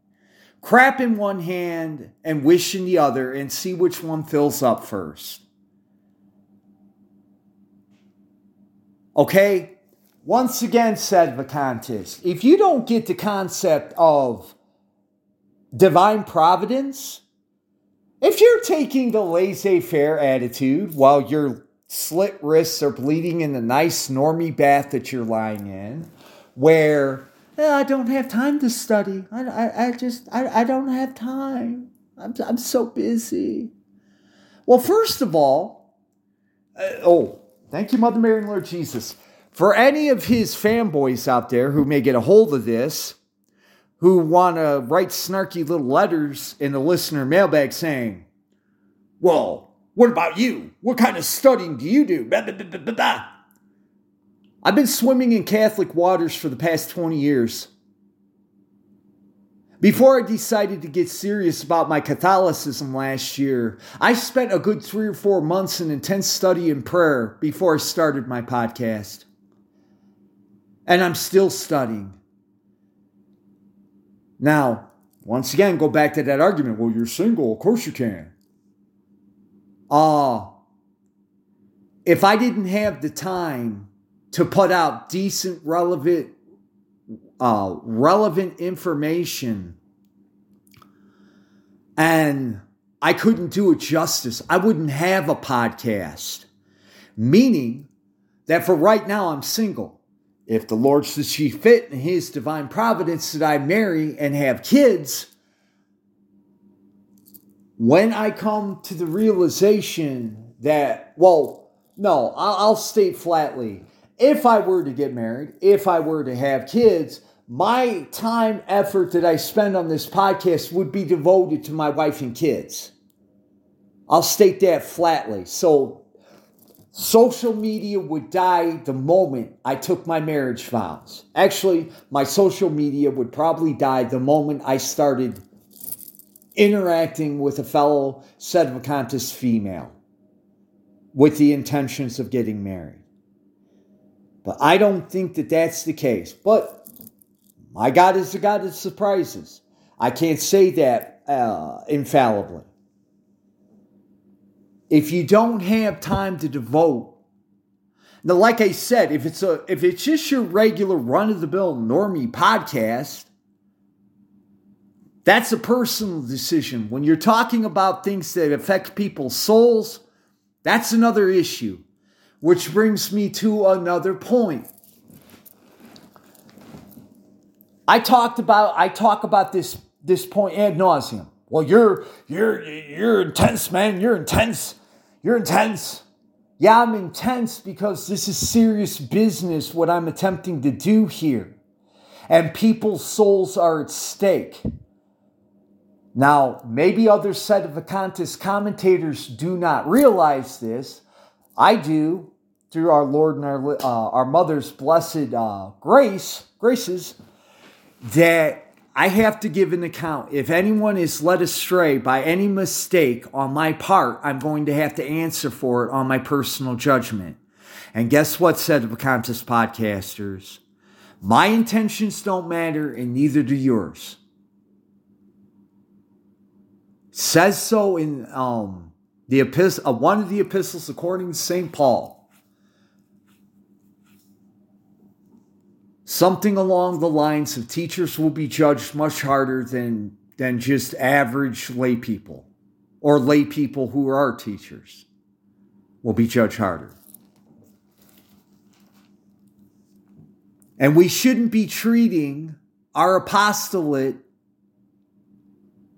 crap in one hand and wish in the other and see which one fills up first. Okay? Once again, said Sedevacanists, if you don't get the concept of divine providence, if you're taking the laissez-faire attitude while you're slit wrists are bleeding in the nice normie bath that you're lying in, where oh, I don't have time to study. I, I, I just, I, I don't have time. I'm, I'm so busy. Well, first of all, uh, oh, thank you, Mother Mary and Lord Jesus. For any of his fanboys out there who may get a hold of this, who want to write snarky little letters in the listener mailbag saying, well, what about you? What kind of studying do you do? Blah, blah, blah, blah, blah. I've been swimming in Catholic waters for the past twenty years. Before I decided to get serious about my Catholicism last year, I spent a good three or four months in intense study and prayer before I started my podcast. And I'm still studying. Now, once again, go back to that argument. Well, you're single. Of course you can. Ah, uh, if I didn't have the time to put out decent, relevant, uh, relevant information, and I couldn't do it justice, I wouldn't have a podcast. Meaning that for right now, I'm single. If the Lord should see fit in his divine providence that I marry and have kids, when I come to the realization that, well, no, I'll state flatly, if I were to get married, if I were to have kids, my time effort that I spend on this podcast would be devoted to my wife and kids. I'll state that flatly. So social media would die the moment I took my marriage vows. Actually, my social media would probably die the moment I started interacting with a fellow Sedevacanist female with the intentions of getting married. But I don't think that that's the case. But my God is the God of surprises. I can't say that uh, infallibly. If you don't have time to devote, now, like I said, if it's a if it's just your regular run-of-the-mill normie podcast, that's a personal decision. When you're talking about things that affect people's souls, that's another issue, which brings me to another point. I talked about I talk about this this point ad nauseum. Well, you're you're you're intense, man. You're intense. You're intense. Yeah, I'm intense because this is serious business, what I'm attempting to do here. And people's souls are at stake. Now, maybe other Sedevacantist commentators do not realize this. I do, through our Lord and our, uh, our Mother's blessed uh, grace, graces, that I have to give an account. If anyone is led astray by any mistake on my part, I'm going to have to answer for it on my personal judgment. And guess what, Sedevacantist podcasters? My intentions don't matter, and neither do yours. It says so in um, the epistle, uh, one of the epistles according to Saint Paul. Something along the lines of teachers will be judged much harder than, than just average lay people, or lay people who are teachers will be judged harder. And we shouldn't be treating our apostolate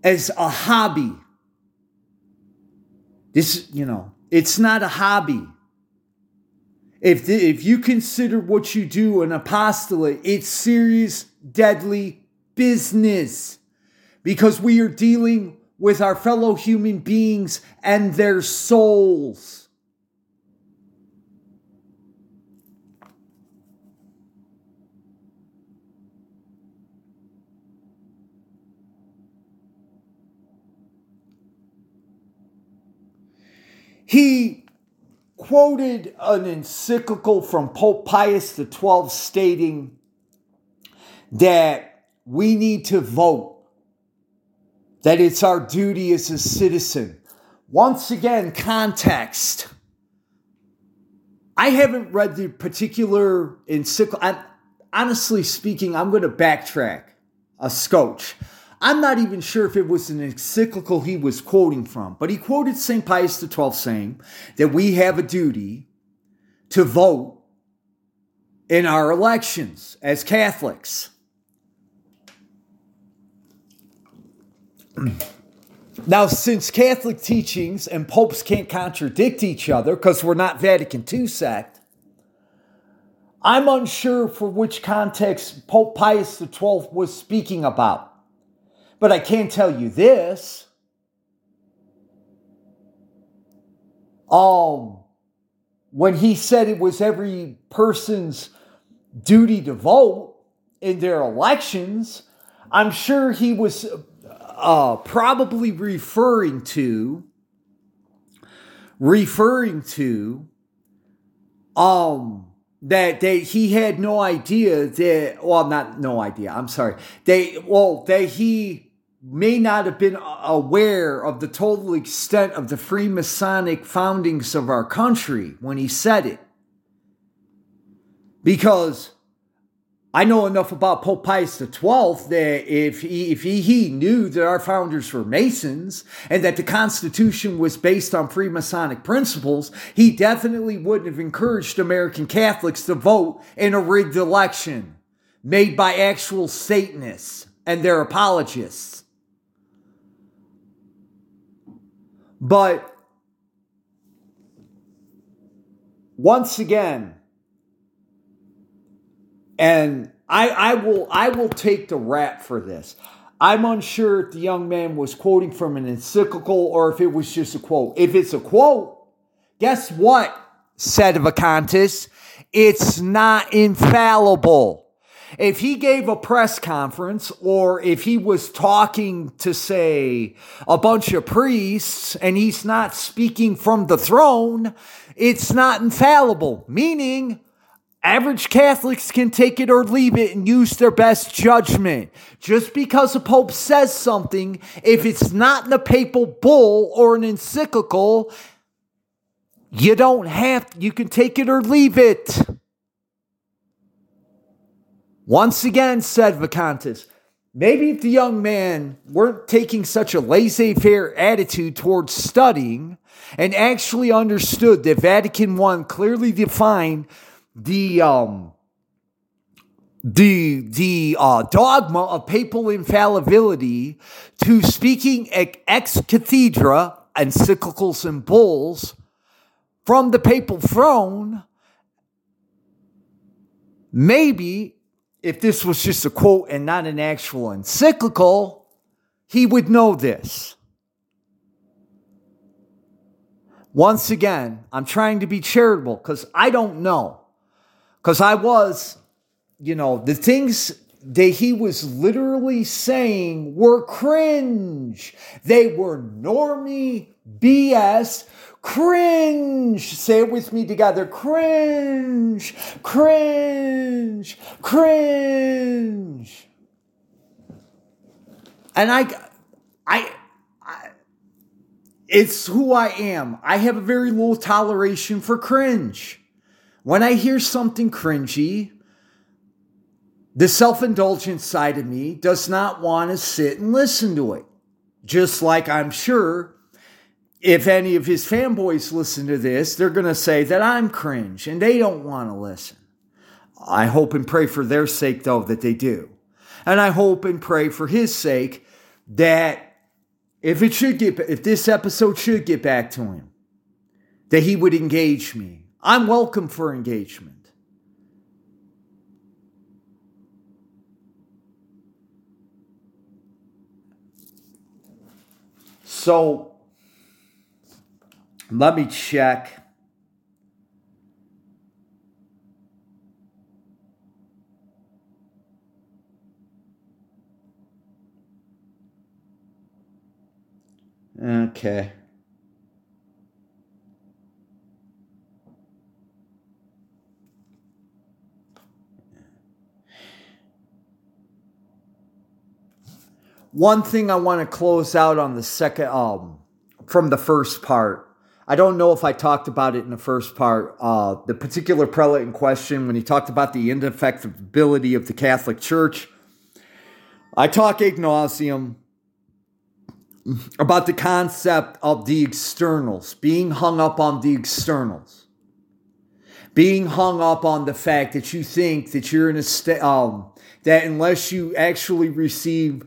as a hobby. This, you know, it's not a hobby. If the, if you consider what you do an apostolate, it's serious, deadly business, because we are dealing with our fellow human beings and their souls. He quoted an encyclical from Pope Pius the twelfth stating that we need to vote, that it's our duty as a citizen. Once again, context. I haven't read the particular encyclical. I, honestly speaking, I'm going to backtrack a scotch. I'm not even sure if it was an encyclical he was quoting from, but he quoted Saint Pius the twelfth saying that we have a duty to vote in our elections as Catholics. Now, since Catholic teachings and popes can't contradict each other because we're not Vatican two sect, I'm unsure for which context Pope Pius the twelfth was speaking about. But I can tell you this. Um, when he said it was every person's duty to vote in their elections, I'm sure he was uh, probably referring to referring to um. That they he had no idea that well not no idea I'm sorry they well that he may not have been aware of the total extent of the Freemasonic foundings of our country when he said it. Because I know enough about Pope Pius the twelfth that if he, if he, he knew that our founders were Masons and that the Constitution was based on Freemasonic principles, he definitely wouldn't have encouraged American Catholics to vote in a rigged election made by actual Satanists and their apologists. But once again, and I, I will I will take the rap for this. I'm unsure if the young man was quoting from an encyclical or if it was just a quote. If it's a quote, guess what, Sedevacanists? It's not infallible. If he gave a press conference or if he was talking to, say, a bunch of priests and he's not speaking from the throne, it's not infallible, meaning average Catholics can take it or leave it and use their best judgment. Just because a pope says something, if it's not in a papal bull or an encyclical, you don't have, you can take it or leave it. Once again, said Vacantis, maybe if the young man weren't taking such a laissez-faire attitude towards studying and actually understood that Vatican the First clearly defined The um the the uh, dogma of papal infallibility to speaking ex cathedra, encyclicals and bulls from the papal throne. Maybe if this was just a quote and not an actual encyclical, he would know this. Once again, I'm trying to be charitable because I don't know. Because I was, you know, the things that he was literally saying were cringe. They were normie B S. Cringe. Say it with me together. Cringe. Cringe. Cringe. And I, I, I it's who I am. I have a very little toleration for cringe. When I hear something cringy, the self-indulgent side of me does not want to sit and listen to it. Just like I'm sure if any of his fanboys listen to this, they're going to say that I'm cringe and they don't want to listen. I hope and pray for their sake, though, that they do. And I hope and pray for his sake that if it should get, if this episode should get back to him, that he would engage me. I'm welcome for engagement. So, let me check. Okay. One thing I want to close out on the second, um, from the first part. I don't know if I talked about it in the first part. Uh, the particular prelate in question, when he talked about the ineffectibility of the Catholic Church, I talk ad nauseum about the concept of the externals, being hung up on the externals, being hung up on the fact that you think that you're in a state, um, that unless you actually receive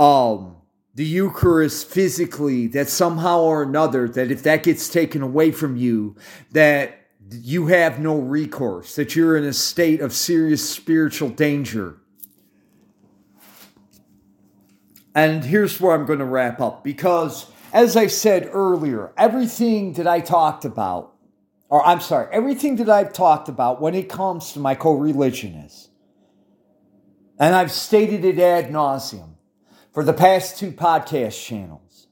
Um, the Eucharist physically, that somehow or another, that if that gets taken away from you, that you have no recourse, that you're in a state of serious spiritual danger. And here's where I'm going to wrap up, because as I said earlier, everything that I talked about, or I'm sorry, everything that I've talked about when it comes to my co-religionists, and I've stated it ad nauseum, for the past two podcast channels.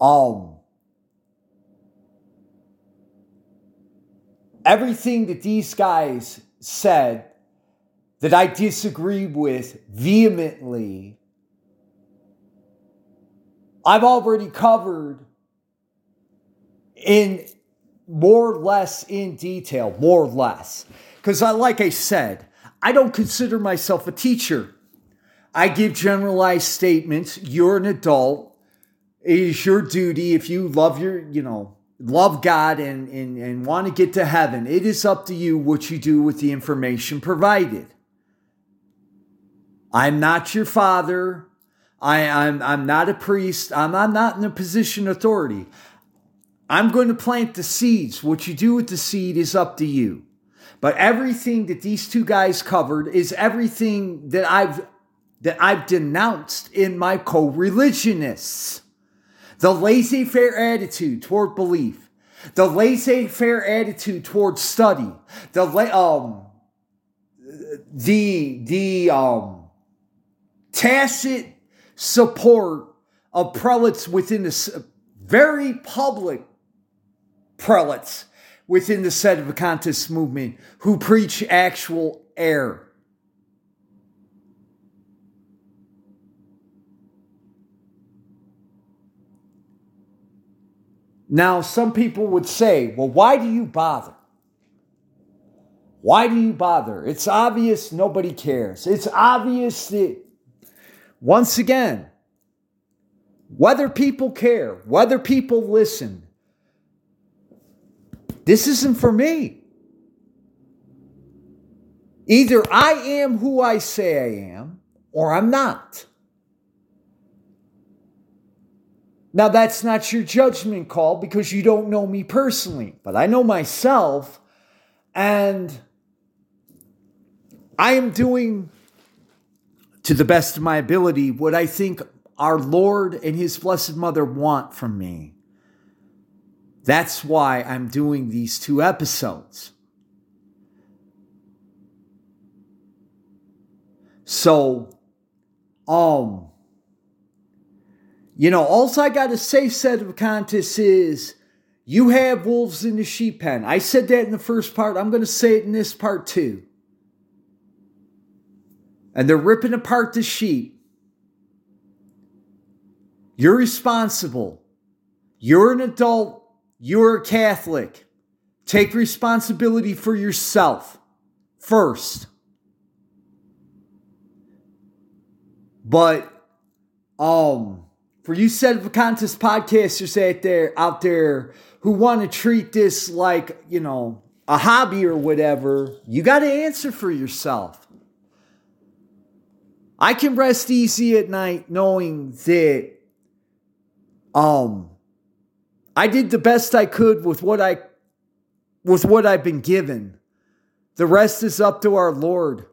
Um, everything that these guys said that I disagree with vehemently I've already covered in more or less in detail, more or less. Because I, like I said, I don't consider myself a teacher. I give generalized statements. You're an adult. It is your duty if you love your, you know, love God and, and, and want to get to heaven. It is up to you what you do with the information provided. I'm not your father. I, I'm, I'm not a priest. I'm, I'm not in a position of authority. I'm going to plant the seeds. What you do with the seed is up to you. But everything that these two guys covered is everything that I've that I've denounced in my co-religionists. The laissez-faire attitude toward belief. The laissez-faire attitude toward study. The um the the um tacit support of prelates within the very public prelates within the Sedevacanist movement who preach actual error. Now, some people would say, well, why do you bother? Why do you bother? It's obvious nobody cares. It's obvious that, once again, whether people care, whether people listen, this isn't for me. Either I am who I say I am, or I'm not. Now, that's not your judgment call because you don't know me personally, but I know myself, and I am doing, to the best of my ability, what I think our Lord and His Blessed Mother want from me. That's why I'm doing these two episodes. So, um, you know, all I got to say, Sedevacantists, is you have wolves in the sheep pen. I said that in the first part. I'm going to say it in this part too. And they're ripping apart the sheep. You're responsible. You're an adult. You're a Catholic. Take responsibility for yourself first. But um, for you Sedevacanist podcasters out there, out there who want to treat this like, you know, a hobby or whatever, you got to answer for yourself. I can rest easy at night knowing that um. I did the best I could with what I, with what I've been given. The rest is up to our Lord.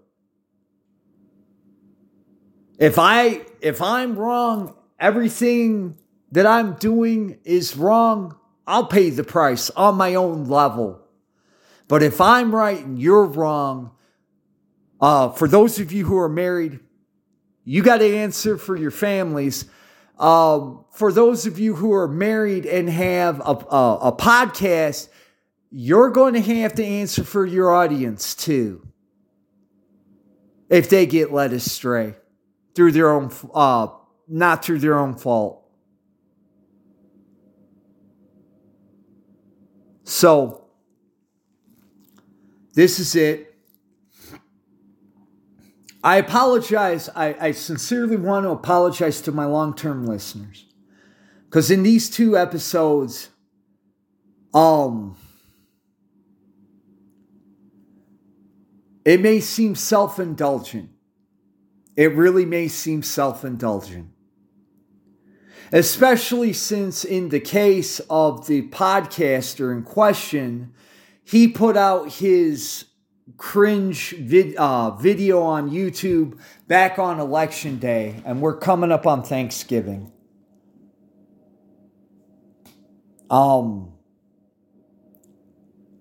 If I, if I'm wrong, everything that I'm doing is wrong. I'll pay the price on my own level. But if I'm right and you're wrong, uh, for those of you who are married, you got to answer for your families. Um, for those of you who are married and have a, a, a podcast, you're going to have to answer for your audience too. If they get led astray through their own, uh, not through their own fault. So this is it. I apologize. I, I sincerely want to apologize to my long-term listeners. Because in these two episodes, um, it may seem self-indulgent. It really may seem self-indulgent. Especially since in the case of the podcaster in question, he put out his cringe vid, uh, video on YouTube back on election day, and we're coming up on Thanksgiving. Um,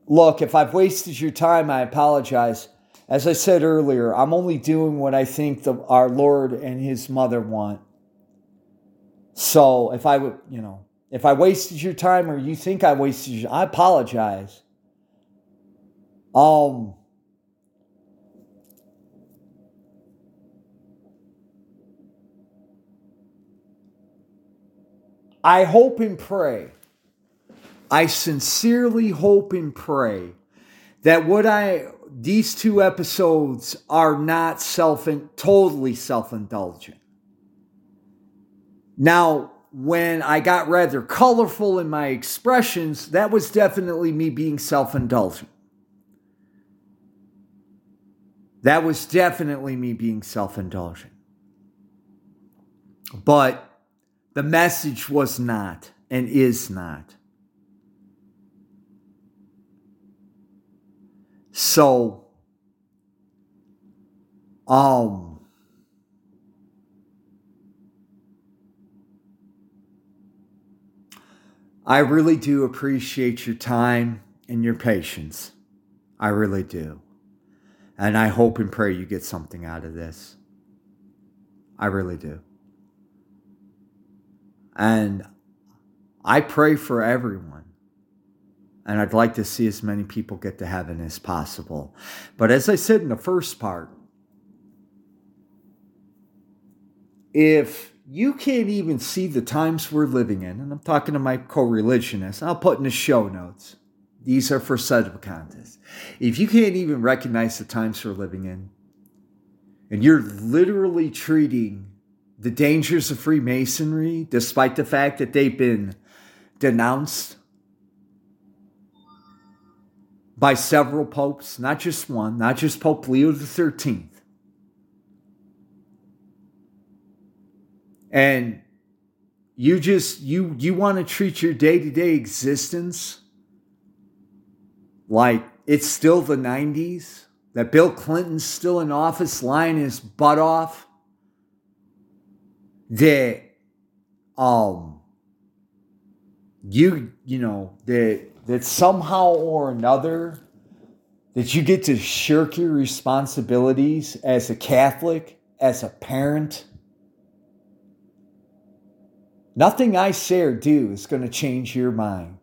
look, if I've wasted your time, I apologize. As I said earlier, I'm only doing what I think the, our Lord and His Mother want. So if I would, you know, if I wasted your time, or you think I wasted your, I apologize. Um. I hope and pray, I sincerely hope and pray that what I, these two episodes are not self, totally self-indulgent. Now, when I got rather colorful in my expressions, that was definitely me being self-indulgent. That was definitely me being self-indulgent. But the message was not and is not. So, um... I really do appreciate your time and your patience. I really do. And I hope and pray you get something out of this. I really do. And I pray for everyone. And I'd like to see as many people get to heaven as possible. But as I said in the first part, if you can't even see the times we're living in, and I'm talking to my co-religionists, I'll put in the show notes. These are for Sedevacanists. If you can't even recognize the times we're living in, and you're literally treating the dangers of Freemasonry, despite the fact that they've been denounced by several popes, not just one, not just Pope Leo the thirteenth, and you just, you you want to treat your day-to-day existence like it's still the nineties, that Bill Clinton's still in office lying his butt off, that um you you know that that somehow or another that you get to shirk your responsibilities as a Catholic, as a parent. Nothing I say or do is going to change your mind.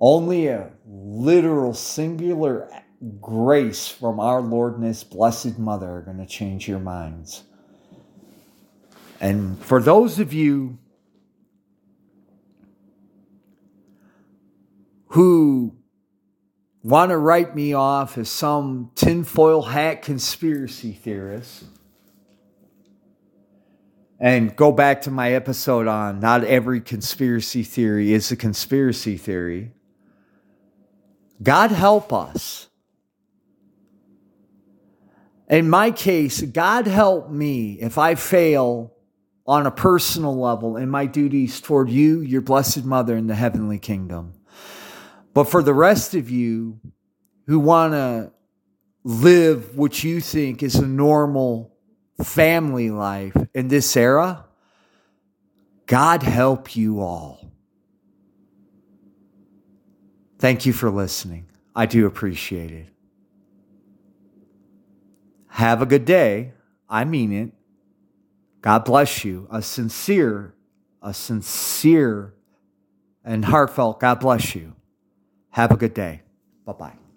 Only a literal, singular grace from our Lord and His Blessed Mother are going to change your minds. And for those of you who want to write me off as some tinfoil hat conspiracy theorist, and go back to my episode on not every conspiracy theory is a conspiracy theory. God help us. In my case, God help me if I fail on a personal level in my duties toward you, your Blessed Mother, and the Heavenly Kingdom. But for the rest of you who want to live what you think is a normal family life in this era, God help you all. Thank you for listening. I do appreciate it. Have a good day. I mean it. God bless you. A sincere, a sincere and heartfelt God bless you. Have a good day. Bye-bye.